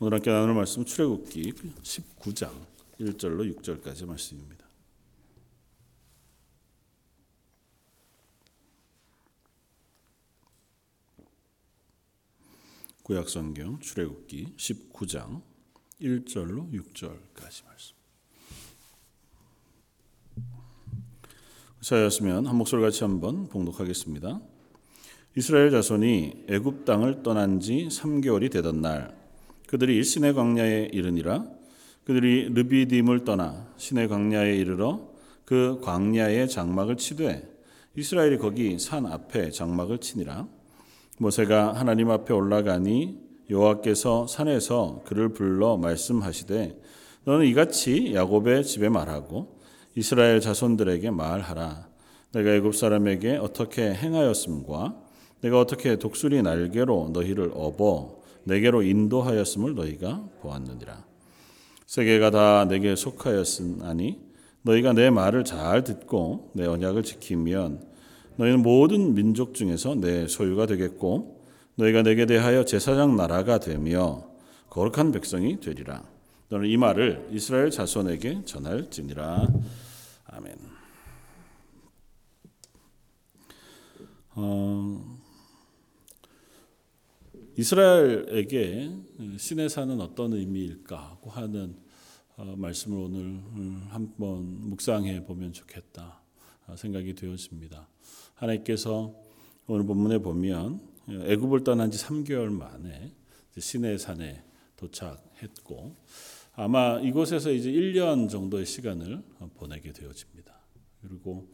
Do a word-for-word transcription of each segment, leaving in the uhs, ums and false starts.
오늘 함께 나눌 말씀 출애굽기 십구 장 일 절로 육 절까지 말씀입니다. 구약성경 출애굽기 십구 장 일 절로 육 절까지 말씀. 자였으면 한 목소리 같이 한번 봉독하겠습니다. 이스라엘 자손이 애굽 땅을 떠난 지 삼 개월이 되던 날 그들이 시내 광야에 이르니라. 그들이 르비딤을 떠나 시내 광야에 이르러 그 광야에 장막을 치되 이스라엘이 거기 산 앞에 장막을 치니라. 모세가 하나님 앞에 올라가니 여호와께서 산에서 그를 불러 말씀하시되 너는 이같이 야곱의 집에 말하고 이스라엘 자손들에게 말하라. 내가 애굽 사람에게 어떻게 행하였음과 내가 어떻게 독수리 날개로 너희를 업어 내게로 인도하였음을 너희가 보았느니라. 세계가 다 내게 속하였으니 너희가 내 말을 잘 듣고 내 언약을 지키면 너희는 모든 민족 중에서 내 소유가 되겠고 너희가 내게 대하여 제사장 나라가 되며 거룩한 백성이 되리라. 너는 이 말을 이스라엘 자손에게 전할지니라. 아멘. 어... 이스라엘에게 시내산은 어떤 의미일까 하고 하는 말씀을 오늘 한번 묵상해 보면 좋겠다 생각이 되어집니다. 하나님께서 오늘 본문에 보면 애굽을 떠난 지 삼 개월 만에 시내산에 도착했고 아마 이곳에서 이제 일 년 정도의 시간을 보내게 되어집니다. 그리고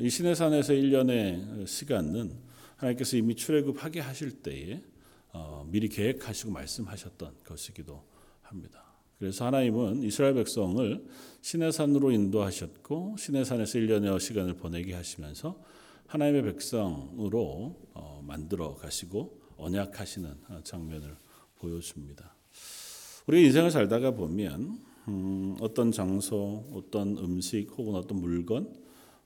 이 시내산에서 일 년의 시간은 하나님께서 이미 출애굽하게 하실 때에 어, 미리 계획하시고 말씀하셨던 것이기도 합니다. 그래서 하나님은 이스라엘 백성을 시내산으로 인도하셨고 시내산에서 일 년여 시간을 보내게 하시면서 하나님의 백성으로 어, 만들어 가시고 언약하시는 장면을 보여줍니다. 우리 인생을 살다가 보면 음, 어떤 장소, 어떤 음식 혹은 어떤 물건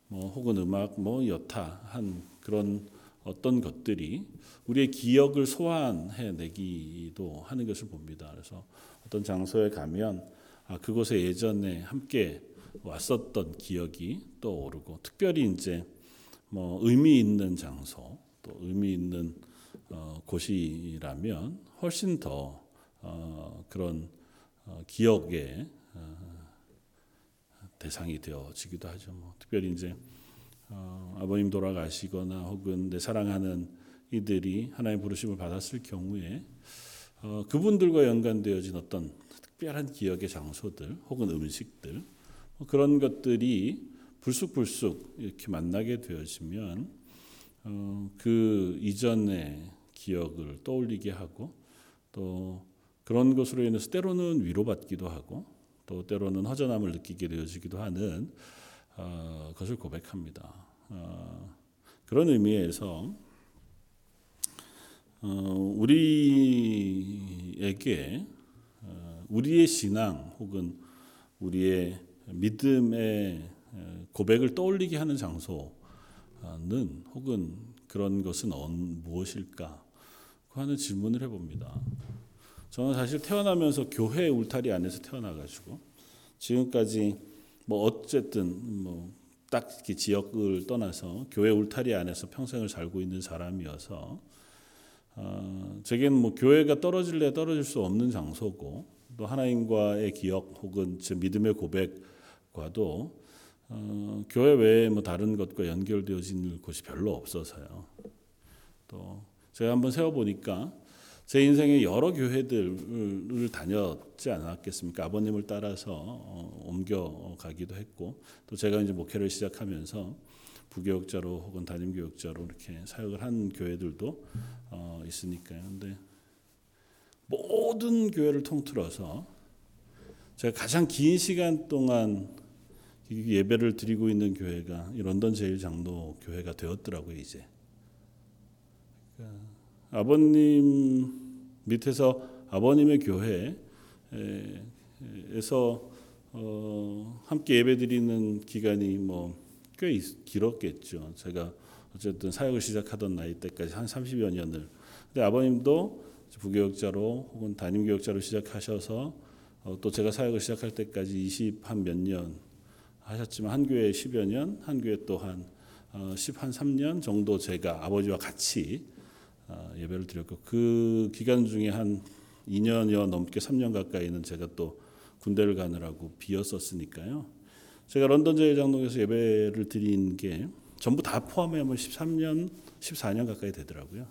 뭐, 혹은 음악 뭐 여타한 그런 어떤 것들이 우리의 기억을 소환해내기도 하는 것을 봅니다. 그래서 어떤 장소에 가면 아, 그곳에 예전에 함께 왔었던 기억이 떠오르고 특별히 이제 뭐 의미 있는 장소 또 의미 있는 어, 곳이라면 훨씬 더 어, 그런 어, 기억의 어, 대상이 되어지기도 하죠. 뭐, 특별히 이제 어, 아버님 돌아가시거나 혹은 내 사랑하는 이들이 하나님의 부르심을 받았을 경우에 어, 그분들과 연관되어진 어떤 특별한 기억의 장소들 혹은 음식들 뭐 그런 것들이 불쑥불쑥 이렇게 만나게 되어지면 어, 그 이전의 기억을 떠올리게 하고 또 그런 것으로 인해서 때로는 위로받기도 하고 또 때로는 허전함을 느끼게 되어지기도 하는 어, 그것을 고백합니다. 어, 그런 의미에서 어, 우리에게 어, 우리의 신앙 혹은 우리의 믿음의 고백을 떠올리게 하는 장소는 혹은 그런 것은 무엇일까 하는 질문을 해봅니다. 저는 사실 태어나면서 교회 울타리 안에서 태어나가지고 지금까지 뭐 어쨌든 뭐 딱 이렇게 지역을 떠나서 교회 울타리 안에서 평생을 살고 있는 사람이어서 어, 제겐 뭐 교회가 떨어질래 떨어질 수 없는 장소고 또 하나님과의 기억 혹은 제 믿음의 고백과도 어, 교회 외에 뭐 다른 것과 연결되어진 곳이 별로 없어서요. 또 제가 한번 세어 보니까 제 인생에 여러 교회들을 다녔지 않았겠습니까? 아버님을 따라서 옮겨가기도 했고 또 제가 이제 목회를 시작하면서 부교역자로 혹은 담임교역자로 이렇게 사역을 한 교회들도 어 있으니까요. 그런데 모든 교회를 통틀어서 제가 가장 긴 시간 동안 예배를 드리고 있는 교회가 런던 제일장로교회가 되었더라고요. 이제 아버님 밑에서 아버님의 교회에서 어 함께 예배드리는 기간이 뭐 꽤 길었겠죠. 제가 어쨌든 사역을 시작하던 나이 때까지 한 삼십여 년을. 근데 아버님도 부교역자로 혹은 담임교역자로 시작하셔서 어, 또 제가 사역을 시작할 때까지 이십 한 몇 년 하셨지만 한 교회에 십여 년, 한 교회 또한 어, 십 한 삼 년 정도 제가 아버지와 같이 어, 예배를 드렸고, 그 기간 중에 한 이 년여 넘게 삼 년 가까이는 제가 또 군대를 가느라고 비었었으니까요. 제가 런던 제일장로교에서 예배를 드린 게 전부 다 포함하면 십삼 년, 십사 년 가까이 되더라고요.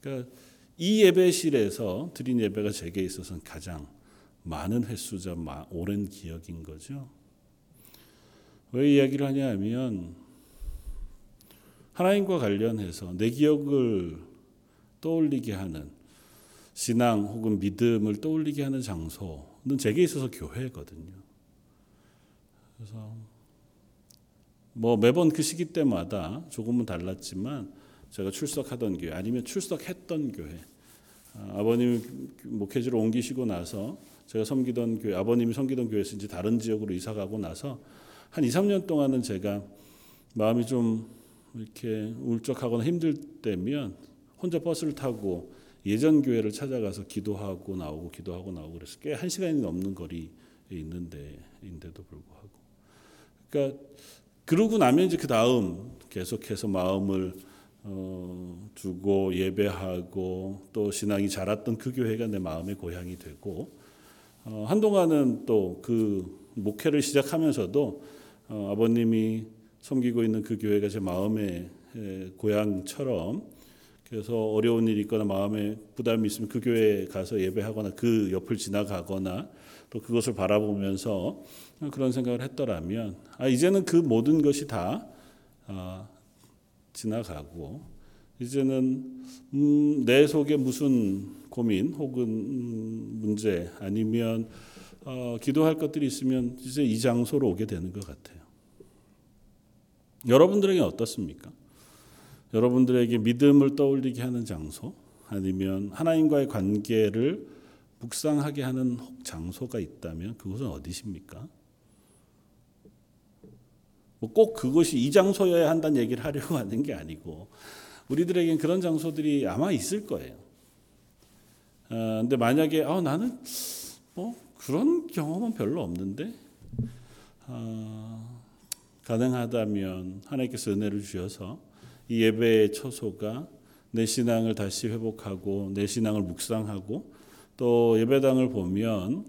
그러니까 이 예배실에서 드린 예배가 제게 있어서는 가장 많은 횟수자 오랜 기억인 거죠. 왜 이야기를 하냐 하면 하나님과 관련해서 내 기억을 떠올리게 하는, 신앙 혹은 믿음을 떠올리게 하는 장소는 제게 있어서 교회거든요. 그래서 뭐 매번 그 시기 때마다 조금은 달랐지만 제가 출석하던 교회 아니면 출석했던 교회, 아버님이 목회지로 옮기시고 나서 제가 섬기던 교회, 아버님이 섬기던 교회에서 이제 다른 지역으로 이사가고 나서 한 이 삼 년 동안은 제가 마음이 좀 이렇게 울적하거나 힘들 때면 혼자 버스를 타고 예전 교회를 찾아가서 기도하고 나오고 기도하고 나오고 그래서 꽤 한 시간이 넘는 거리에 있는데 인데도 불구하고, 그러니까 그러고 나면 이제 그 다음 계속해서 마음을 어, 두고 예배하고 또 신앙이 자랐던 그 교회가 내 마음의 고향이 되고, 어, 한동안은 또 그 목회를 시작하면서도 어, 아버님이 섬기고 있는 그 교회가 제 마음의 에, 고향처럼, 그래서 어려운 일이 있거나 마음에 부담이 있으면 그 교회에 가서 예배하거나 그 옆을 지나가거나 또 그것을 바라보면서 그런 생각을 했더라면, 아, 이제는 그 모든 것이 다 아, 지나가고 이제는 음, 내 속에 무슨 고민 혹은 문제 아니면 어, 기도할 것들이 있으면 이제 이 장소로 오게 되는 것 같아요. 여러분들에게 어떻습니까? 여러분들에게 믿음을 떠올리게 하는 장소 아니면 하나님과의 관계를 묵상하게 하는 장소가 있다면 그곳은 어디십니까? 뭐 꼭 그것이 이 장소여야 한다는 얘기를 하려고 하는 게 아니고 우리들에겐 그런 장소들이 아마 있을 거예요. 아, 근데 만약에 아, 나는 뭐 그런 경험은 별로 없는데 아, 가능하다면 하나님께서 은혜를 주셔서 이 예배의 처소가 내 신앙을 다시 회복하고 내 신앙을 묵상하고 또 예배당을 보면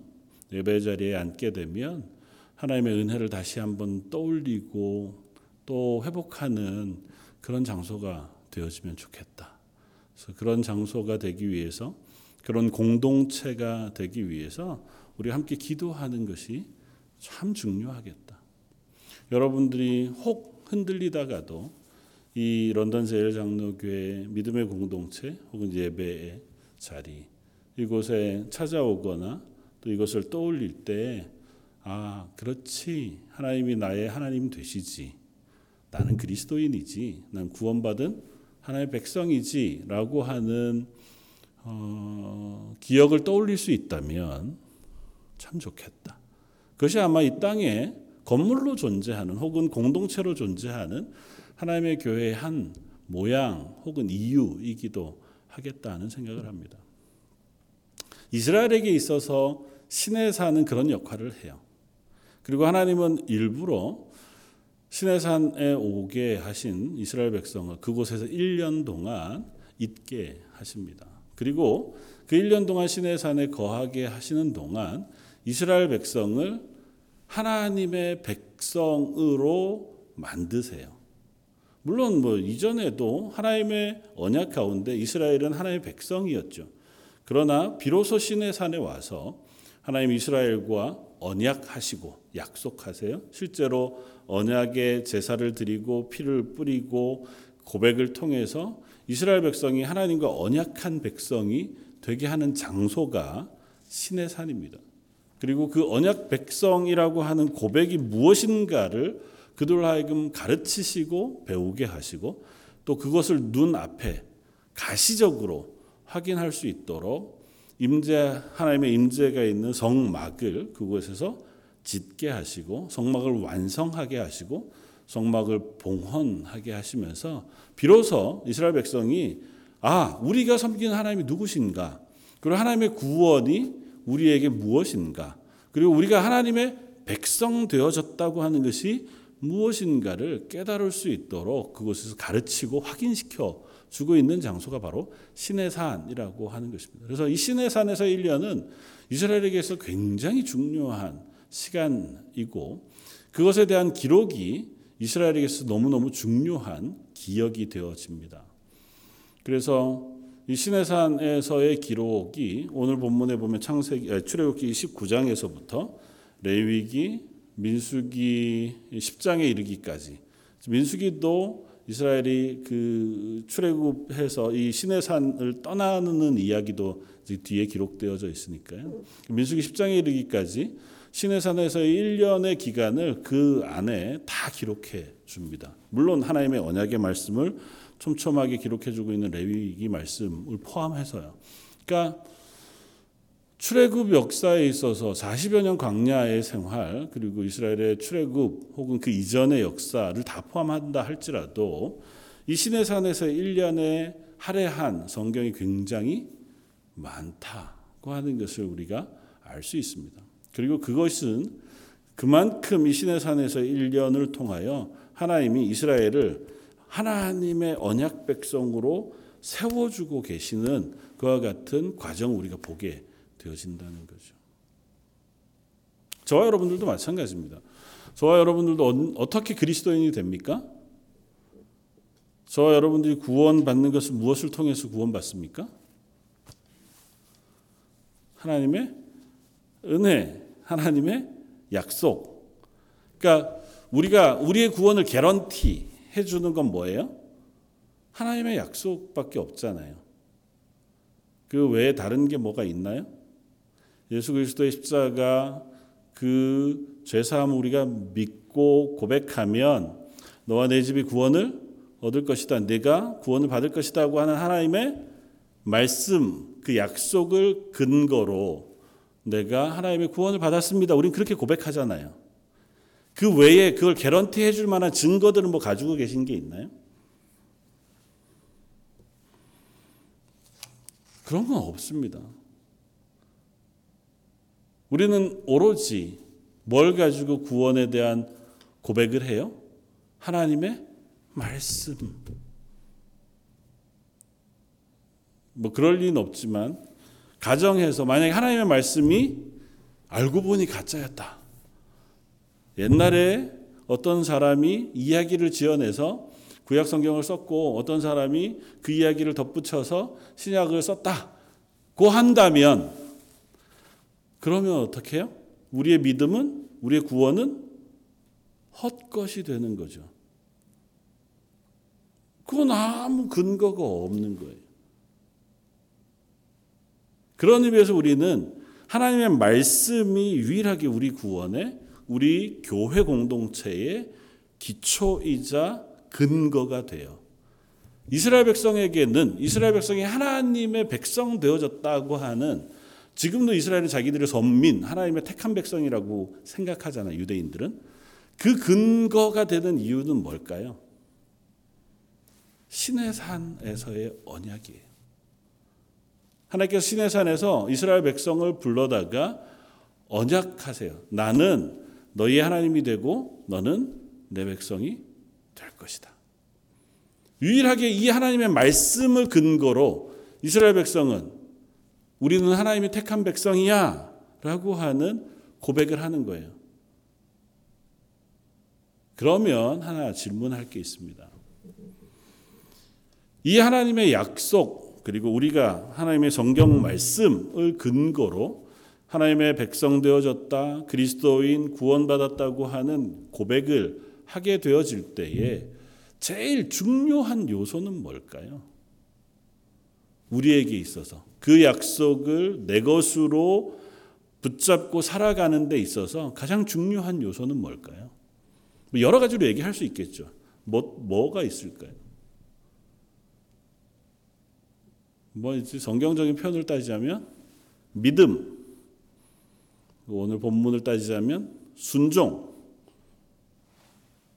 예배 자리에 앉게 되면 하나님의 은혜를 다시 한번 떠올리고 또 회복하는 그런 장소가 되어지면 좋겠다. 그래서 그런 장소가 되기 위해서, 그런 공동체가 되기 위해서 우리 함께 기도하는 것이 참 중요하겠다. 여러분들이 혹 흔들리다가도 이 런던 제일장로교회 믿음의 공동체 혹은 예배의 자리, 이곳에 찾아오거나 또 이것을 떠올릴 때, 아, 그렇지, 하나님이 나의 하나님 되시지, 나는 그리스도인이지, 난 구원받은 하나님의 백성이지 라고 하는 어, 기억을 떠올릴 수 있다면 참 좋겠다. 그것이 아마 이 땅에 건물로 존재하는 혹은 공동체로 존재하는 하나님의 교회의 한 모양 혹은 이유이기도 하겠다는 생각을 합니다. 이스라엘에게 있어서 신에 사는 그런 역할을 해요. 그리고 하나님은 일부러 신의 산에 오게 하신 이스라엘 백성을 그곳에서 일 년 동안 있게 하십니다. 그리고 그 일 년 동안 신의 산에 거하게 하시는 동안 이스라엘 백성을 하나님의 백성으로 만드세요. 물론 뭐 이전에도 하나님의 언약 가운데 이스라엘은 하나님의 백성이었죠. 그러나 비로소 신의 산에 와서 하나님 이스라엘과 언약하시고 약속하세요. 실제로 언약의 제사를 드리고 피를 뿌리고 고백을 통해서 이스라엘 백성이 하나님과 언약한 백성이 되게 하는 장소가 신의 산입니다. 그리고 그 언약 백성이라고 하는 고백이 무엇인가를 그들로 하여금 가르치시고 배우게 하시고 또 그것을 눈앞에 가시적으로 확인할 수 있도록 임재, 하나님의 임재가 있는 성막을 그곳에서 짓게 하시고 성막을 완성하게 하시고 성막을 봉헌하게 하시면서 비로소 이스라엘 백성이, 아, 우리가 섬기는 하나님이 누구신가, 그리고 하나님의 구원이 우리에게 무엇인가, 그리고 우리가 하나님의 백성 되어졌다고 하는 것이 무엇인가를 깨달을 수 있도록 그곳에서 가르치고 확인시켜 주고 있는 장소가 바로 시내산이라고 하는 것입니다. 그래서 이 시내산에서 일 년은 이스라엘에게서 굉장히 중요한 시간이고, 그것에 대한 기록이 이스라엘에게서 너무너무 중요한 기억이 되어집니다. 그래서 이 시내산에서의 기록이 오늘 본문에 보면 창세기, 아니, 출애굽기 십구 장에서부터 레위기, 민수기 십 장에 이르기까지, 민수기도 이스라엘이 그 출애굽해서 이 시내산을 떠나는 이야기도 뒤에 기록되어져 있으니까요. 민수기 십 장에 이르기까지 시내산에서의 일 년의 기간을 그 안에 다 기록해 줍니다. 물론 하나님의 언약의 말씀을 촘촘하게 기록해 주고 있는 레위기 말씀을 포함해서요. 그러니까 출애굽 역사에 있어서 사십여 년 광야의 생활, 그리고 이스라엘의 출애굽 혹은 그 이전의 역사를 다 포함한다 할지라도 이 시내산에서 일 년에 할애한 성경이 굉장히 많다고 하는 것을 우리가 알 수 있습니다. 그리고 그것은 그만큼 이 시내산에서 일 년을 통하여 하나님이 이스라엘을 하나님의 언약 백성으로 세워주고 계시는 그와 같은 과정을 우리가 보게 되어진다는 거죠. 저와 여러분들도 마찬가지입니다. 저와 여러분들도 어떻게 그리스도인이 됩니까? 저와 여러분들이 구원받는 것은 무엇을 통해서 구원받습니까? 하나님의 은혜, 하나님의 약속. 그러니까 우리가 우리의 구원을 개런티 해주는 건 뭐예요? 하나님의 약속밖에 없잖아요. 그 외에 다른 게 뭐가 있나요? 예수 그리스도의 십자가, 그 죄사함을 우리가 믿고 고백하면 너와 내 집이 구원을 얻을 것이다, 내가 구원을 받을 것이다 고 하는 하나님의 말씀, 그 약속을 근거로 내가 하나님의 구원을 받았습니다, 우린 그렇게 고백하잖아요. 그 외에 그걸 개런티 해줄 만한 증거들은 뭐 가지고 계신 게 있나요? 그런 건 없습니다. 우리는 오로지 뭘 가지고 구원에 대한 고백을 해요? 하나님의 말씀. 뭐 그럴 리는 없지만 가정에서 만약에 하나님의 말씀이 알고 보니 가짜였다, 옛날에 어떤 사람이 이야기를 지어내서 구약 성경을 썼고 어떤 사람이 그 이야기를 덧붙여서 신약을 썼다고 한다면, 그러면 어떻게 해요? 우리의 믿음은, 우리의 구원은 헛것이 되는 거죠. 그건 아무 근거가 없는 거예요. 그런 의미에서 우리는 하나님의 말씀이 유일하게 우리 구원에, 우리 교회 공동체의 기초이자 근거가 돼요. 이스라엘 백성에게는, 이스라엘 백성이 하나님의 백성 되어졌다고 하는, 지금도 이스라엘은 자기들의 선민, 하나님의 택한 백성이라고 생각하잖아요, 유대인들은. 그 근거가 되는 이유는 뭘까요? 시내산에서의 언약이에요. 하나님께서 시내산에서 이스라엘 백성을 불러다가 언약하세요. 나는 너희의 하나님이 되고 너는 내 백성이 될 것이다. 유일하게 이 하나님의 말씀을 근거로 이스라엘 백성은 우리는 하나님이 택한 백성이야 라고 하는 고백을 하는 거예요. 그러면 하나 질문할 게 있습니다. 이 하나님의 약속, 그리고 우리가 하나님의 성경 말씀을 근거로 하나님의 백성 되어졌다, 그리스도인 구원받았다고 하는 고백을 하게 되어질 때에 제일 중요한 요소는 뭘까요? 우리에게 있어서 그 약속을 내 것으로 붙잡고 살아가는 데 있어서 가장 중요한 요소는 뭘까요? 여러 가지로 얘기할 수 있겠죠. 뭐, 뭐가 있을까요? 뭐 이제 성경적인 표현을 따지자면 믿음, 오늘 본문을 따지자면 순종.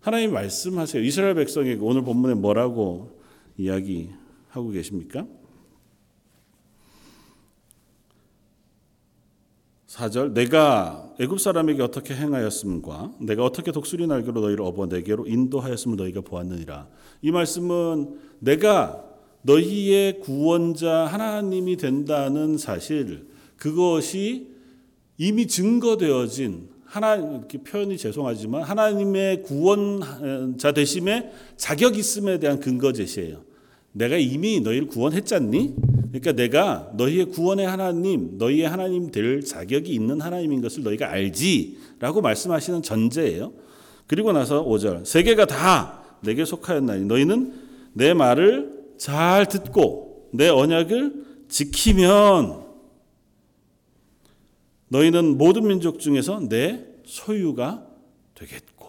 하나님 말씀하세요. 이스라엘 백성에게 오늘 본문에 뭐라고 이야기하고 계십니까? 사 절, 내가 애굽 사람에게 어떻게 행하였음과 내가 어떻게 독수리 날개로 너희를 업어 내게로 인도하였음을 너희가 보았느니라. 이 말씀은 내가 너희의 구원자 하나님이 된다는 사실, 그것이 이미 증거되어진 하나님, 이렇게 표현이 죄송하지만 하나님의 구원자 되심에 자격 있음에 대한 근거 제시예요. 내가 이미 너희를 구원했잖니? 그러니까 내가 너희의 구원의 하나님, 너희의 하나님 될 자격이 있는 하나님인 것을 너희가 알지라고 말씀하시는 전제예요. 그리고 나서 오 절, 세계가 다 내게 속하였나니 너희는 내 말을 잘 듣고 내 언약을 지키면 너희는 모든 민족 중에서 내 소유가 되겠고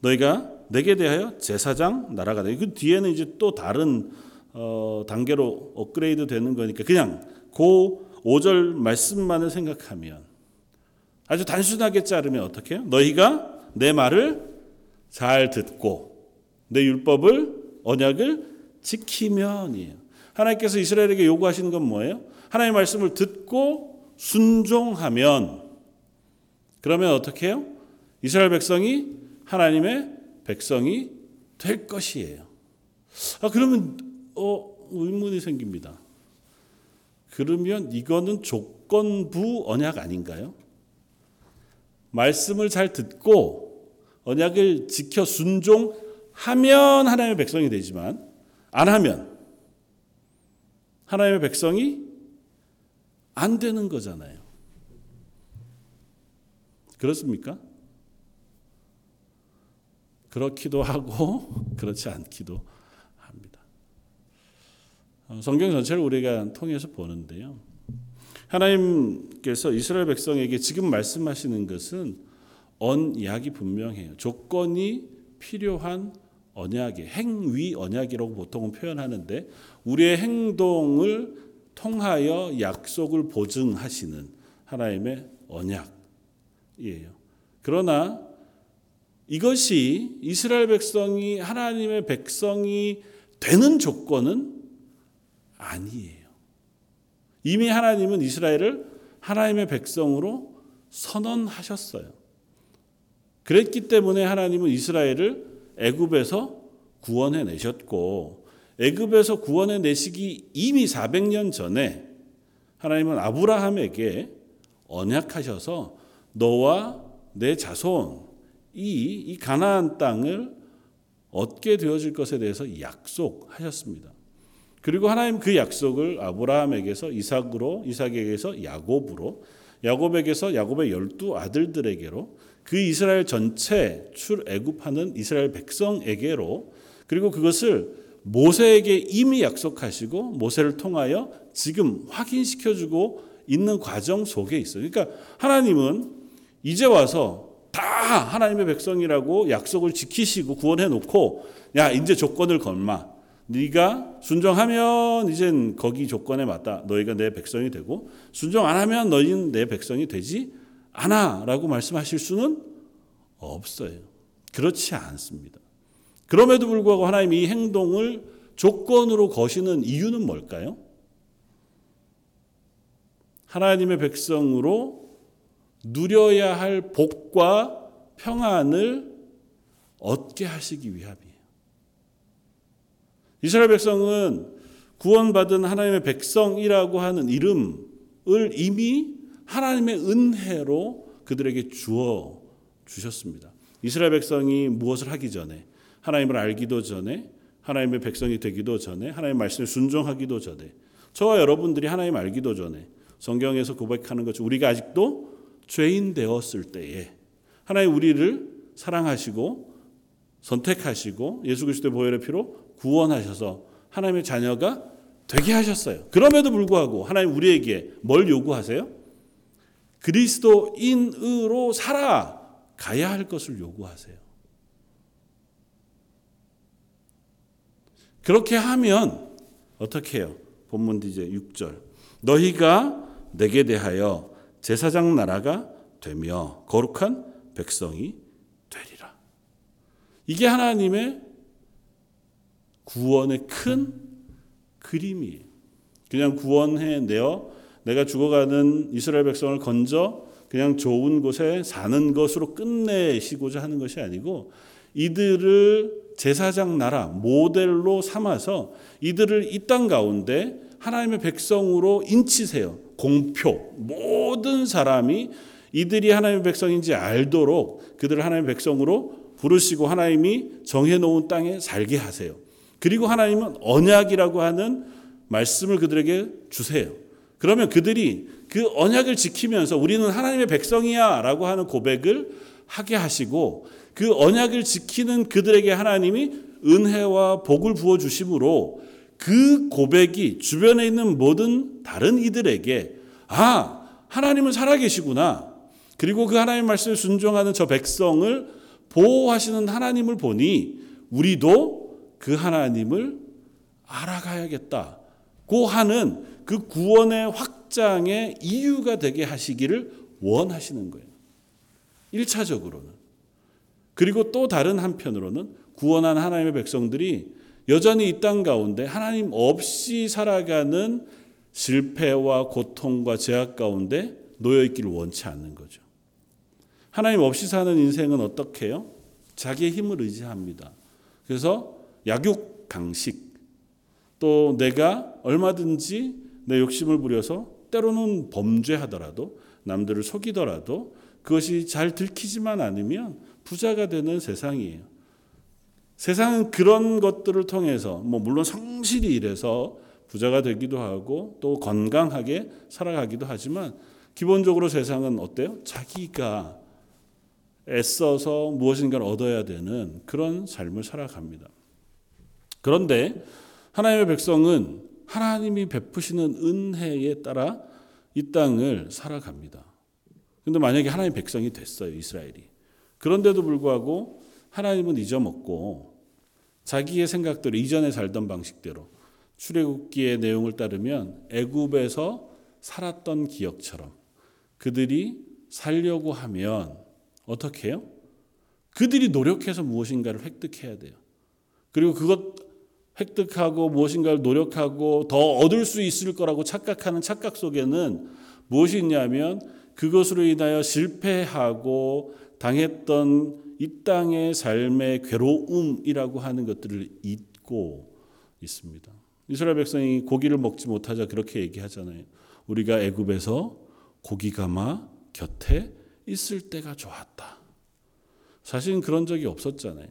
너희가 내게 대하여 제사장 나라가 되고, 그 뒤에는 이제 또 다른 어, 단계로 업그레이드 되는 거니까 그냥 그 오 절 말씀만을 생각하면 아주 단순하게 자르면 어떻게 해요? 너희가 내 말을 잘 듣고 내 율법을 언약을 지키면이에요. 하나님께서 이스라엘에게 요구하시는 건 뭐예요? 하나님의 말씀을 듣고 순종하면, 그러면 어떻게 해요? 이스라엘 백성이 하나님의 백성이 될 것이에요. 아, 그러면 어, 의문이 생깁니다. 그러면 이거는 조건부 언약 아닌가요? 말씀을 잘 듣고 언약을 지켜 순종하면 하나님의 백성이 되지만 안 하면 하나님의 백성이 안 되는 거잖아요. 그렇습니까? 그렇기도 하고 그렇지 않기도 성경 전체를 우리가 통해서 보는데요. 하나님께서 이스라엘 백성에게 지금 말씀하시는 것은 언약이 분명해요. 조건이 필요한 언약이, 행위 언약이라고 보통은 표현하는데 우리의 행동을 통하여 약속을 보증하시는 하나님의 언약이에요. 그러나 이것이 이스라엘 백성이 하나님의 백성이 되는 조건은 아니에요. 이미 하나님은 이스라엘을 하나님의 백성으로 선언하셨어요. 그랬기 때문에 하나님은 이스라엘을 애굽에서 구원해내셨고, 애굽에서 구원해내시기 이미 사백 년 전에 하나님은 아브라함에게 언약하셔서 너와 내 자손이 이 가나안 땅을 얻게 되어질 것에 대해서 약속하셨습니다. 그리고 하나님 그 약속을 아브라함에게서 이삭으로, 이삭에게서 야곱으로, 야곱에게서 야곱의 열두 아들들에게로, 그 이스라엘 전체 출애굽하는 이스라엘 백성에게로, 그리고 그것을 모세에게 이미 약속하시고 모세를 통하여 지금 확인시켜주고 있는 과정 속에 있어요. 그러니까 하나님은 이제 와서 다 하나님의 백성이라고 약속을 지키시고 구원해놓고, 야 이제 조건을 걸마, 네가 순종하면 이젠 거기 조건에 맞다. 너희가 내 백성이 되고 순종 안 하면 너희는 내 백성이 되지 않아 라고 말씀하실 수는 없어요. 그렇지 않습니다. 그럼에도 불구하고 하나님이 이 행동을 조건으로 거시는 이유는 뭘까요? 하나님의 백성으로 누려야 할 복과 평안을 얻게 하시기 위함이에요. 이스라엘 백성은 구원받은 하나님의 백성이라고 하는 이름을 이미 하나님의 은혜로 그들에게 주어 주셨습니다. 이스라엘 백성이 무엇을 하기 전에, 하나님을 알기도 전에, 하나님의 백성이 되기도 전에, 하나님의 말씀에 순종하기도 전에, 저와 여러분들이 하나님을 알기도 전에 성경에서 고백하는 것처럼 우리가 아직도 죄인 되었을 때에 하나님 우리를 사랑하시고 선택하시고 예수 그리스도의 보혈의 피로 구원하셔서 하나님의 자녀가 되게 하셨어요. 그럼에도 불구하고 하나님 우리에게 뭘 요구하세요? 그리스도인으로 살아가야 할 것을 요구하세요. 그렇게 하면 어떻게 해요? 본문 이제 육 절, 너희가 내게 대하여 제사장 나라가 되며 거룩한 백성이 되리라. 이게 하나님의 구원의 큰 그림이에요. 그냥 구원해내어 내가 죽어가는 이스라엘 백성을 건져 그냥 좋은 곳에 사는 것으로 끝내시고자 하는 것이 아니고, 이들을 제사장 나라 모델로 삼아서 이들을 이 땅 가운데 하나님의 백성으로 인치세요. 공표, 모든 사람이 이들이 하나님의 백성인지 알도록 그들을 하나님의 백성으로 부르시고 하나님이 정해놓은 땅에 살게 하세요. 그리고 하나님은 언약이라고 하는 말씀을 그들에게 주세요. 그러면 그들이 그 언약을 지키면서 우리는 하나님의 백성이야 라고 하는 고백을 하게 하시고, 그 언약을 지키는 그들에게 하나님이 은혜와 복을 부어주심으로 그 고백이 주변에 있는 모든 다른 이들에게, 아, 하나님은 살아계시구나, 그리고 그 하나님의 말씀을 순종하는 저 백성을 보호하시는 하나님을 보니 우리도 그 하나님을 알아가야겠다고 하는 그 구원의 확장의 이유가 되게 하시기를 원하시는 거예요. 일 차적으로는. 그리고 또 다른 한편으로는 구원한 하나님의 백성들이 여전히 이 땅 가운데 하나님 없이 살아가는 실패와 고통과 제약 가운데 놓여있기를 원치 않는 거죠. 하나님 없이 사는 인생은 어떻게 해요? 자기의 힘을 의지합니다. 그래서 약육, 강식, 또 내가 얼마든지 내 욕심을 부려서 때로는 범죄하더라도 남들을 속이더라도 그것이 잘 들키지만 않으면 부자가 되는 세상이에요. 세상은 그런 것들을 통해서 뭐 물론 성실히 일해서 부자가 되기도 하고 또 건강하게 살아가기도 하지만, 기본적으로 세상은 어때요? 자기가 애써서 무엇인가를 얻어야 되는 그런 삶을 살아갑니다. 그런데 하나님의 백성은 하나님이 베푸시는 은혜에 따라 이 땅을 살아갑니다. 그런데 만약에 하나님의 백성이 됐어요, 이스라엘이. 그런데도 불구하고 하나님은 잊어먹고 자기의 생각대로, 이전에 살던 방식대로, 출애굽기의 내용을 따르면 애굽에서 살았던 기억처럼 그들이 살려고 하면 어떻게 해요? 그들이 노력해서 무엇인가를 획득해야 돼요. 그리고 그것 획득하고 무엇인가를 노력하고 더 얻을 수 있을 거라고 착각하는 착각 속에는 무엇이 있냐면, 그것으로 인하여 실패하고 당했던 이 땅의 삶의 괴로움이라고 하는 것들을 잊고 있습니다. 이스라엘 백성이 고기를 먹지 못하자 그렇게 얘기하잖아요. 우리가 애굽에서 고기가마 곁에 있을 때가 좋았다. 사실은 그런 적이 없었잖아요.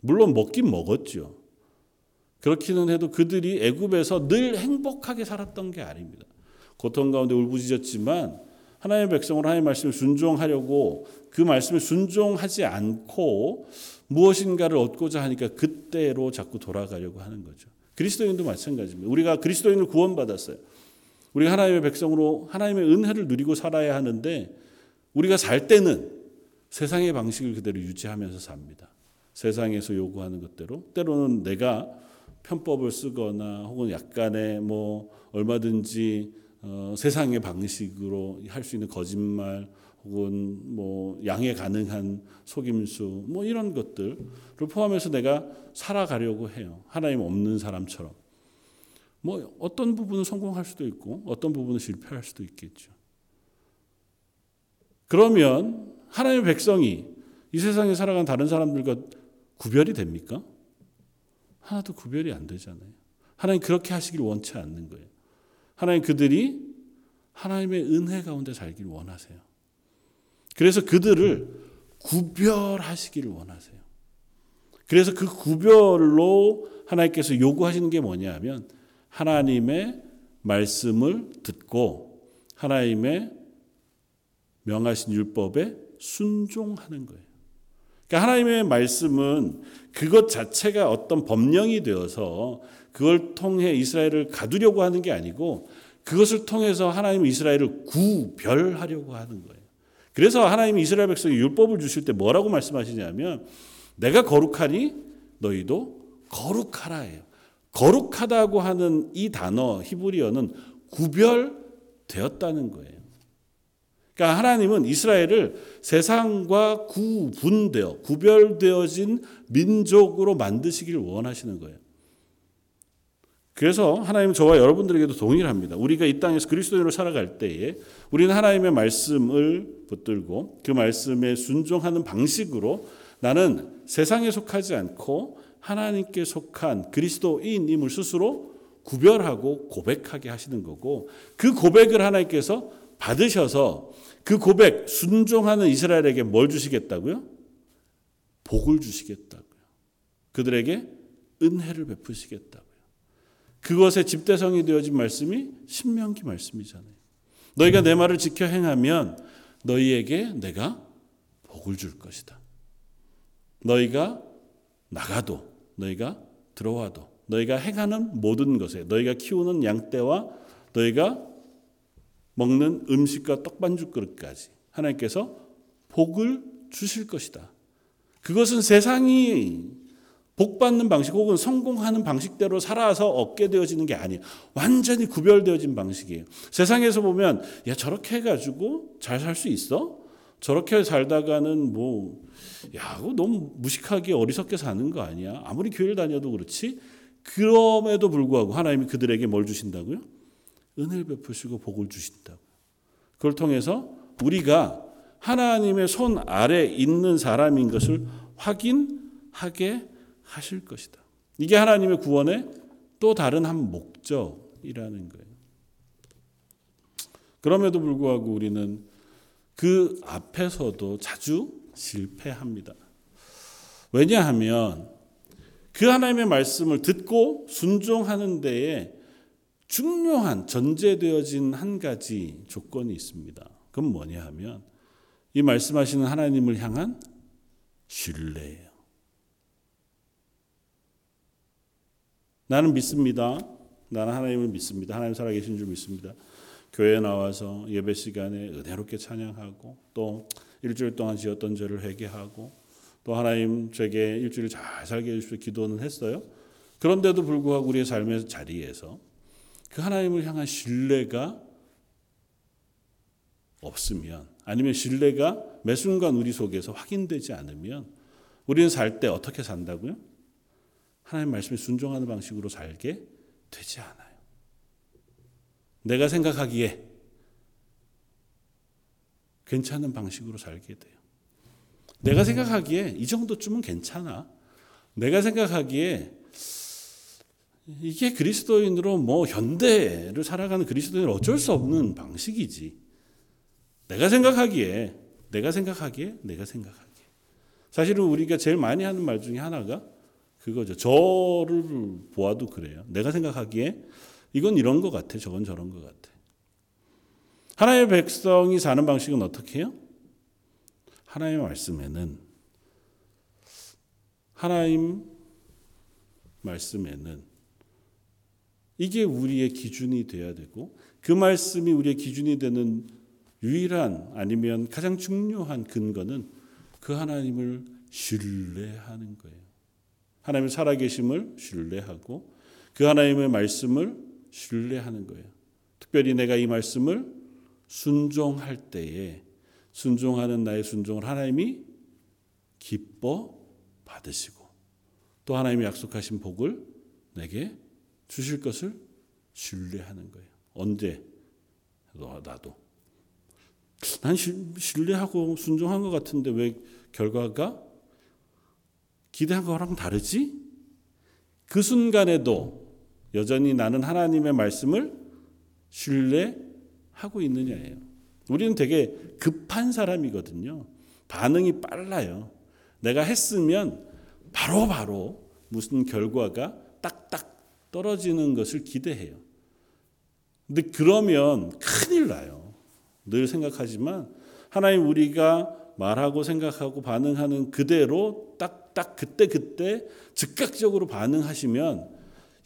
물론 먹긴 먹었죠. 그렇기는 해도 그들이 애굽에서 늘 행복하게 살았던 게 아닙니다. 고통 가운데 울부짖었지만 하나님의 백성으로 하나님의 말씀을 순종하려고, 그 말씀을 순종하지 않고 무엇인가를 얻고자 하니까 그때로 자꾸 돌아가려고 하는 거죠. 그리스도인도 마찬가지입니다. 우리가 그리스도인을 구원받았어요. 우리가 하나님의 백성으로 하나님의 은혜를 누리고 살아야 하는데, 우리가 살 때는 세상의 방식을 그대로 유지하면서 삽니다. 세상에서 요구하는 것대로, 때로는 내가 편법을 쓰거나 혹은 약간의 뭐 얼마든지 어, 세상의 방식으로 할 수 있는 거짓말 혹은 뭐 양해 가능한 속임수 뭐 이런 것들을 포함해서 내가 살아가려고 해요. 하나님 없는 사람처럼. 뭐 어떤 부분은 성공할 수도 있고 어떤 부분은 실패할 수도 있겠죠. 그러면 하나님의 백성이 이 세상에 살아가는 다른 사람들과 구별이 됩니까? 하나도 구별이 안 되잖아요. 하나님 그렇게 하시길 원치 않는 거예요. 하나님 그들이 하나님의 은혜 가운데 살길 원하세요. 그래서 그들을 구별하시기를 원하세요. 그래서 그 구별로 하나님께서 요구하시는 게 뭐냐 하면, 하나님의 말씀을 듣고 하나님의 명하신 율법에 순종하는 거예요. 그러니까 하나님의 말씀은 그것 자체가 어떤 법령이 되어서 그걸 통해 이스라엘을 가두려고 하는 게 아니고, 그것을 통해서 하나님은 이스라엘을 구별하려고 하는 거예요. 그래서 하나님이 이스라엘 백성에 율법을 주실 때 뭐라고 말씀하시냐면, 내가 거룩하니 너희도 거룩하라 해요. 거룩하다고 하는 이 단어 히브리어는 구별되었다는 거예요. 그러니까 하나님은 이스라엘을 세상과 구분되어 구별되어진 민족으로 만드시기를 원하시는 거예요. 그래서 하나님은 저와 여러분들에게도 동일합니다. 우리가 이 땅에서 그리스도인으로 살아갈 때에 우리는 하나님의 말씀을 붙들고 그 말씀에 순종하는 방식으로 나는 세상에 속하지 않고 하나님께 속한 그리스도인임을 스스로 구별하고 고백하게 하시는 거고, 그 고백을 하나님께서 받으셔서 그 고백 순종하는 이스라엘에게 뭘 주시겠다고요? 복을 주시겠다고요. 그들에게 은혜를 베푸시겠다고요. 그것에 집대성이 되어진 말씀이 신명기 말씀이잖아요. 너희가 내 말을 지켜 행하면 너희에게 내가 복을 줄 것이다. 너희가 나가도 너희가 들어와도 너희가 행하는 모든 것에 너희가 키우는 양떼와 너희가 먹는 음식과 떡반죽 그릇까지 하나님께서 복을 주실 것이다. 그것은 세상이 복받는 방식 혹은 성공하는 방식대로 살아서 얻게 되어지는 게 아니에요. 완전히 구별되어진 방식이에요. 세상에서 보면 야 저렇게 해가지고 잘 살 수 있어? 저렇게 살다가는 뭐 야 그거 너무 무식하게 어리석게 사는 거 아니야? 아무리 교회를 다녀도 그렇지. 그럼에도 불구하고 하나님이 그들에게 뭘 주신다고요? 은혜를 베푸시고 복을 주신다고요. 그걸 통해서 우리가 하나님의 손 아래 있는 사람인 것을 확인하게 하실 것이다. 이게 하나님의 구원의 또 다른 한 목적이라는 거예요. 그럼에도 불구하고 우리는 그 앞에서도 자주 실패합니다. 왜냐하면 그 하나님의 말씀을 듣고 순종하는 데에 중요한 전제되어진 한 가지 조건이 있습니다. 그건 뭐냐 하면 이 말씀하시는 하나님을 향한 신뢰예요. 나는 믿습니다. 나는 하나님을 믿습니다. 하나님 살아계신 줄 믿습니다. 교회에 나와서 예배 시간에 은혜롭게 찬양하고 또 일주일 동안 지었던 죄를 회개하고 또 하나님 제게 일주일 잘 살게 해주십시오 기도는 했어요. 그런데도 불구하고 우리의 삶의 자리에서 그 하나님을 향한 신뢰가 없으면, 아니면 신뢰가 매 순간 우리 속에서 확인되지 않으면 우리는 살 때 어떻게 산다고요? 하나님 말씀에 순종하는 방식으로 살게 되지 않아요. 내가 생각하기에 괜찮은 방식으로 살게 돼요. 내가 생각하기에 이 정도쯤은 괜찮아. 내가 생각하기에 이게 그리스도인으로 뭐 현대를 살아가는 그리스도인은 어쩔 수 없는 방식이지. 내가 생각하기에 내가 생각하기에 내가 생각하기에. 사실은 우리가 제일 많이 하는 말 중에 하나가 그거죠. 저를 보아도 그래요. 내가 생각하기에 이건 이런 것 같아. 저건 저런 것 같아. 하나님의 백성이 사는 방식은 어떻게 해요? 하나님의 말씀에는 하나님 말씀에는 이게 우리의 기준이 돼야 되고 그 말씀이 우리의 기준이 되는 유일한 아니면 가장 중요한 근거는 그 하나님을 신뢰하는 거예요. 하나님의 살아계심을 신뢰하고 그 하나님의 말씀을 신뢰하는 거예요. 특별히 내가 이 말씀을 순종할 때에 순종하는 나의 순종을 하나님이 기뻐 받으시고 또 하나님이 약속하신 복을 내게 주실 것을 신뢰하는 거예요. 언제? 나도. 난 신뢰하고 순종한 것 같은데 왜 결과가 기대한 거랑 다르지? 그 순간에도 여전히 나는 하나님의 말씀을 신뢰하고 있느냐예요. 우리는 되게 급한 사람이거든요. 반응이 빨라요. 내가 했으면 바로바로 바로 무슨 결과가 딱딱 떨어지는 것을 기대해요. 근데 그러면 큰일 나요. 늘 생각하지만 하나님 우리가 말하고 생각하고 반응하는 그대로 딱딱 그때 그때 즉각적으로 반응하시면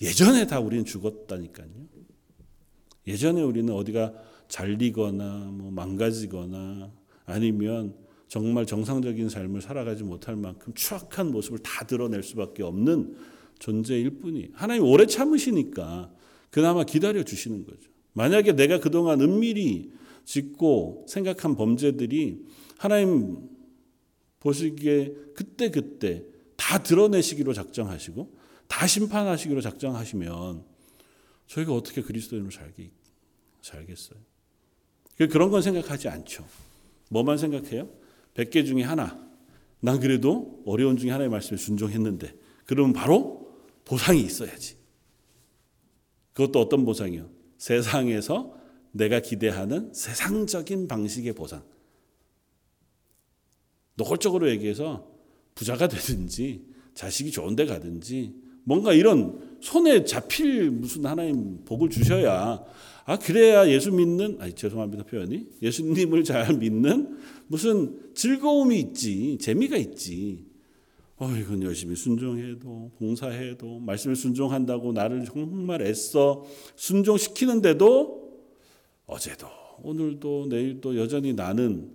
예전에 다 우리는 죽었다니까요. 예전에 우리는 어디가 잘리거나 뭐 망가지거나 아니면 정말 정상적인 삶을 살아가지 못할 만큼 추악한 모습을 다 드러낼 수밖에 없는 존재일 뿐이에요. 하나님 오래 참으시니까 그나마 기다려 주시는 거죠. 만약에 내가 그동안 은밀히 짓고 생각한 범죄들이 하나님 보시기에 그때그때 다 드러내시기로 작정하시고 다 심판하시기로 작정하시면 저희가 어떻게 그리스도인으로 살기, 살겠어요? 그런 건 생각하지 않죠. 뭐만 생각해요? 백 개 중에 하나. 난 그래도 어려운 중에 하나의 말씀에 순종했는데. 그러면 바로 보상이 있어야지. 그것도 어떤 보상이요? 세상에서 내가 기대하는 세상적인 방식의 보상. 노골적으로 얘기해서 부자가 되든지 자식이 좋은 데 가든지 뭔가 이런 손에 잡힐 무슨 하나님 복을 주셔야, 아 그래야 예수 믿는, 아니 죄송합니다 표현이, 예수님을 잘 믿는 무슨 즐거움이 있지, 재미가 있지. 어 이건 열심히 순종해도 봉사해도 말씀을 순종한다고 나를 정말 애써 순종시키는데도 어제도 오늘도 내일도 여전히 나는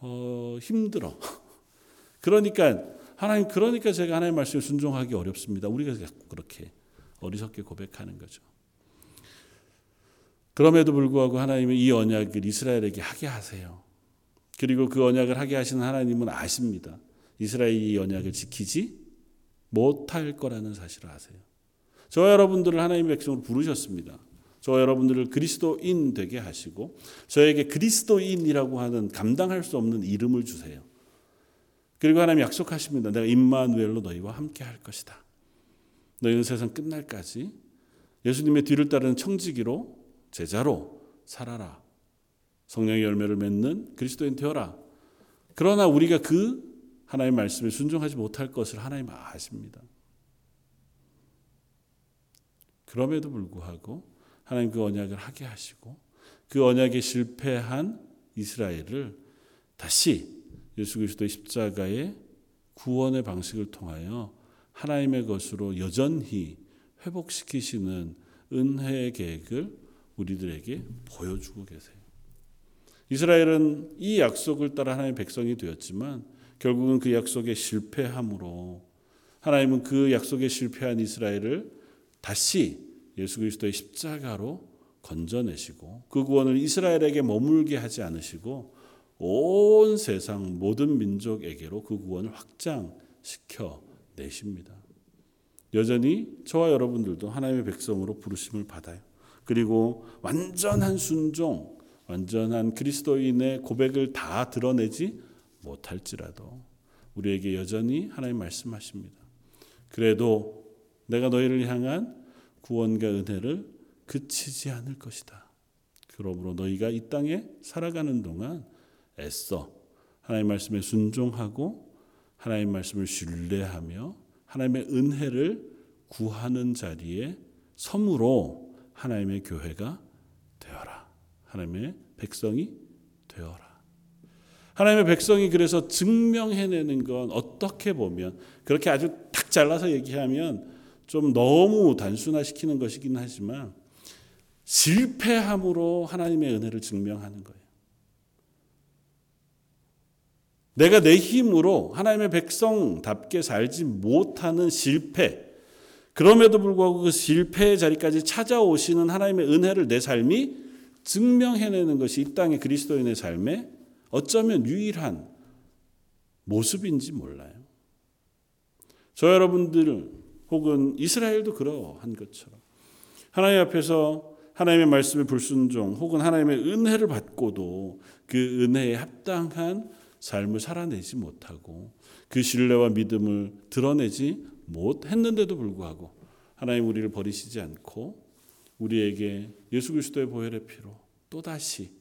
어, 힘들어. 그러니까 하나님, 그러니까 제가 하나님의 말씀을 순종하기 어렵습니다. 우리가 그렇게 어리석게 고백하는 거죠. 그럼에도 불구하고 하나님은 이 언약을 이스라엘에게 하게 하세요. 그리고 그 언약을 하게 하시는 하나님은 아십니다. 이스라엘이 이 언약을 지키지 못할 거라는 사실을 아세요. 저와 여러분들을 하나님의 백성으로 부르셨습니다. 저와 여러분들을 그리스도인 되게 하시고 저에게 그리스도인이라고 하는 감당할 수 없는 이름을 주세요. 그리고 하나님이 약속하십니다. 내가 임마누엘로 너희와 함께 할 것이다. 너희는 세상 끝날까지 예수님의 뒤를 따르는 청지기로, 제자로 살아라. 성령의 열매를 맺는 그리스도인 되어라. 그러나 우리가 그 하나님의 말씀에 순종하지 못할 것을 하나님 아십니다. 그럼에도 불구하고 하나님 그 언약을 하게 하시고 그 언약에 실패한 이스라엘을 다시 예수 그리스도의 십자가의 구원의 방식을 통하여 하나님의 것으로 여전히 회복시키시는 은혜의 계획을 우리들에게 보여주고 계세요. 이스라엘은 이 약속을 따라 하나님의 백성이 되었지만 결국은 그 약속에 실패함으로 하나님은 그 약속에 실패한 이스라엘을 다시 예수 그리스도의 십자가로 건져내시고 그 구원을 이스라엘에게 머물게 하지 않으시고 온 세상 모든 민족에게로 그 구원을 확장시켜 내십니다. 여전히 저와 여러분들도 하나님의 백성으로 부르심을 받아요. 그리고 완전한 순종, 완전한 그리스도인의 고백을 다 드러내지 못할지라도 우리에게 여전히 하나님 말씀하십니다. 그래도 내가 너희를 향한 구원과 은혜를 그치지 않을 것이다. 그러므로 너희가 이 땅에 살아가는 동안 애써 하나님 말씀에 순종하고 하나님 말씀을 신뢰하며 하나님의 은혜를 구하는 자리에 섬으로 하나님의 교회가 되어라. 하나님의 백성이 되어라. 하나님의 백성이 그래서 증명해내는 건 어떻게 보면 그렇게 아주 딱 잘라서 얘기하면 좀 너무 단순화시키는 것이긴 하지만 실패함으로 하나님의 은혜를 증명하는 거예요. 내가 내 힘으로 하나님의 백성답게 살지 못하는 실패, 그럼에도 불구하고 그 실패의 자리까지 찾아오시는 하나님의 은혜를 내 삶이 증명해내는 것이 이 땅의 그리스도인의 삶에 어쩌면 유일한 모습인지 몰라요. 저 여러분들 혹은 이스라엘도 그러한 것처럼 하나님 앞에서 하나님의 말씀에 불순종 혹은 하나님의 은혜를 받고도 그 은혜에 합당한 삶을 살아내지 못하고 그 신뢰와 믿음을 드러내지 못했는데도 불구하고 하나님 우리를 버리시지 않고 우리에게 예수 그리스도의 보혈의 피로 또다시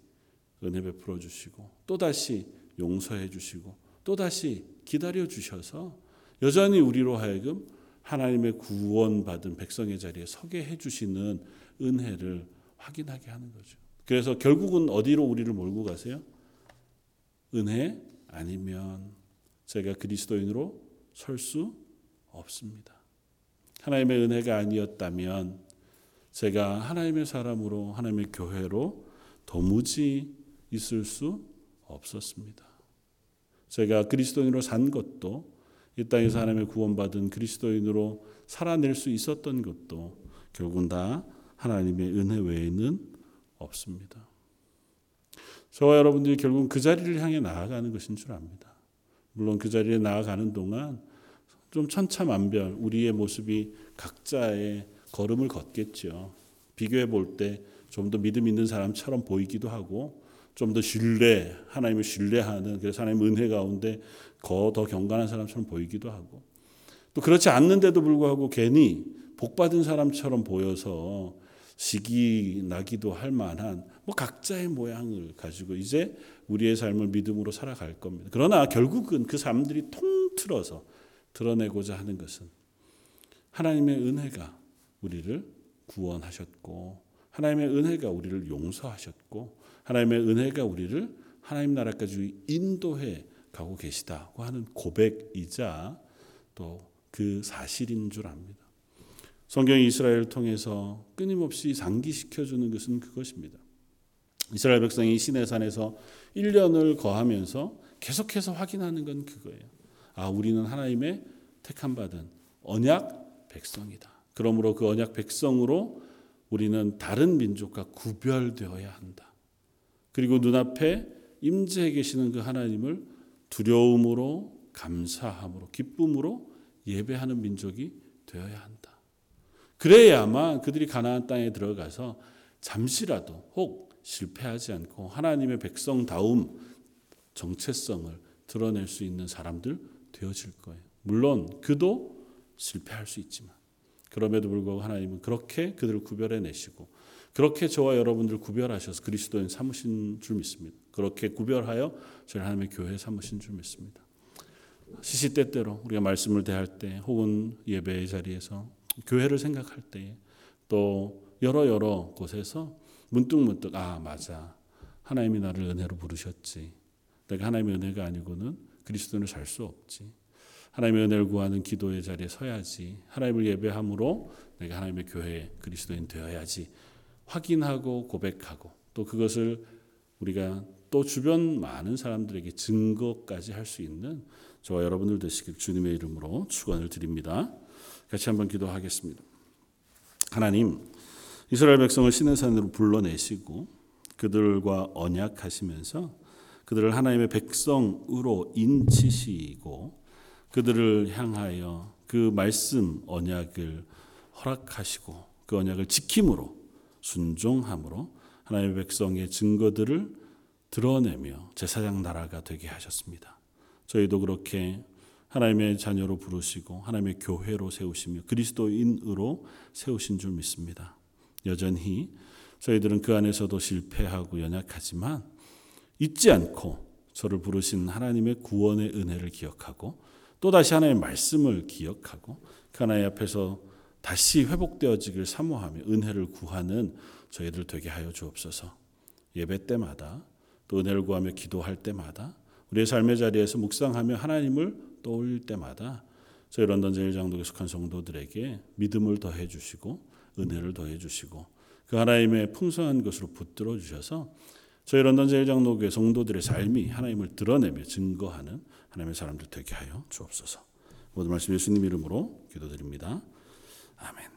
은혜 베풀어 주시고 또다시 용서해 주시고 또다시 기다려 주셔서 여전히 우리로 하여금 하나님의 구원받은 백성의 자리에 서게 해주시는 은혜를 확인하게 하는 거죠. 그래서 결국은 어디로 우리를 몰고 가세요? 은혜 아니면 제가 그리스도인으로 설 수 없습니다. 하나님의 은혜가 아니었다면 제가 하나님의 사람으로 하나님의 교회로 도무지 있을 수 없었습니다. 제가 그리스도인으로 산 것도 이 땅에서 하나님의 구원받은 그리스도인으로 살아낼 수 있었던 것도 결국은 다 하나님의 은혜 외에는 없습니다. 저와 여러분들이 결국은 그 자리를 향해 나아가는 것인 줄 압니다. 물론 그 자리에 나아가는 동안 좀 천차만별 우리의 모습이 각자의 걸음을 걷겠죠. 비교해 볼 때 좀 더 믿음 있는 사람처럼 보이기도 하고 좀 더 신뢰, 하나님을 신뢰하는, 그래서 하나님의 은혜 가운데 더 경건한 사람처럼 보이기도 하고, 또 그렇지 않는데도 불구하고 괜히 복받은 사람처럼 보여서 시기 나기도 할 만한 뭐 각자의 모양을 가지고 이제 우리의 삶을 믿음으로 살아갈 겁니다. 그러나 결국은 그 사람들이 통틀어서 드러내고자 하는 것은 하나님의 은혜가 우리를 구원하셨고, 하나님의 은혜가 우리를 용서하셨고, 하나님의 은혜가 우리를 하나님 나라까지 인도해 가고 계시다고 하는 고백이자 또 그 사실인 줄 압니다. 성경이 이스라엘을 통해서 끊임없이 상기시켜주는 것은 그것입니다. 이스라엘 백성이 시내산에서 일 년을 거하면서 계속해서 확인하는 건 그거예요. 아, 우리는 하나님의 택함받은 언약 백성이다. 그러므로 그 언약 백성으로 우리는 다른 민족과 구별되어야 한다. 그리고 눈앞에 임재해 계시는 그 하나님을 두려움으로, 감사함으로, 기쁨으로 예배하는 민족이 되어야 한다. 그래야만 그들이 가나안 땅에 들어가서 잠시라도 혹 실패하지 않고 하나님의 백성다움, 정체성을 드러낼 수 있는 사람들 되어질 거예요. 물론 그도 실패할 수 있지만, 그럼에도 불구하고 하나님은 그렇게 그들을 구별해내시고 그렇게 저와 여러분들을 구별하셔서 그리스도인 삼으신 줄 믿습니다. 그렇게 구별하여 저희 하나님의 교회 삼으신 줄 믿습니다. 시시때때로 우리가 말씀을 대할 때, 혹은 예배의 자리에서, 교회를 생각할 때, 또 여러 여러 곳에서 문득문득 아 맞아, 하나님이 나를 은혜로 부르셨지, 내가 하나님의 은혜가 아니고는 그리스도인을 살 수 없지, 하나님의 은혜를 구하는 기도의 자리에 서야지, 하나님을 예배함으로 내가 하나님의 교회에 그리스도인 되어야지 확인하고 고백하고, 또 그것을 우리가 또 주변 많은 사람들에게 증거까지 할 수 있는 저와 여러분들 되시길 주님의 이름으로 축원을 드립니다. 같이 한번 기도하겠습니다. 하나님, 이스라엘 백성을 시내산으로 불러내시고 그들과 언약하시면서 그들을 하나님의 백성으로 인치시고 그들을 향하여 그 말씀 언약을 허락하시고 그 언약을 지킴으로, 순종함으로 하나님의 백성의 증거들을 드러내며 제사장 나라가 되게 하셨습니다. 저희도 그렇게 하나님의 자녀로 부르시고 하나님의 교회로 세우시며 그리스도인으로 세우신 줄 믿습니다. 여전히 저희들은 그 안에서도 실패하고 연약하지만 잊지 않고 저를 부르신 하나님의 구원의 은혜를 기억하고, 또다시 하나님의 말씀을 기억하고 그 하나님 앞에서 다시 회복되어지길 사모하며 은혜를 구하는 저희들 되게 하여 주옵소서. 예배 때마다, 또 은혜를 구하며 기도할 때마다, 우리의 삶의 자리에서 묵상하며 하나님을 떠올릴 때마다 저희 런던 제일장독에 속한 성도들에게 믿음을 더해 주시고 은혜를 더해 주시고 그 하나님의 풍성한 것으로 붙들어 주셔서 저희 런던 제일장독의 성도들의 삶이 하나님을 드러내며 증거하는 하나님의 사람들 되게 하여 주옵소서. 모든 말씀 예수님 이름으로 기도드립니다. 아멘.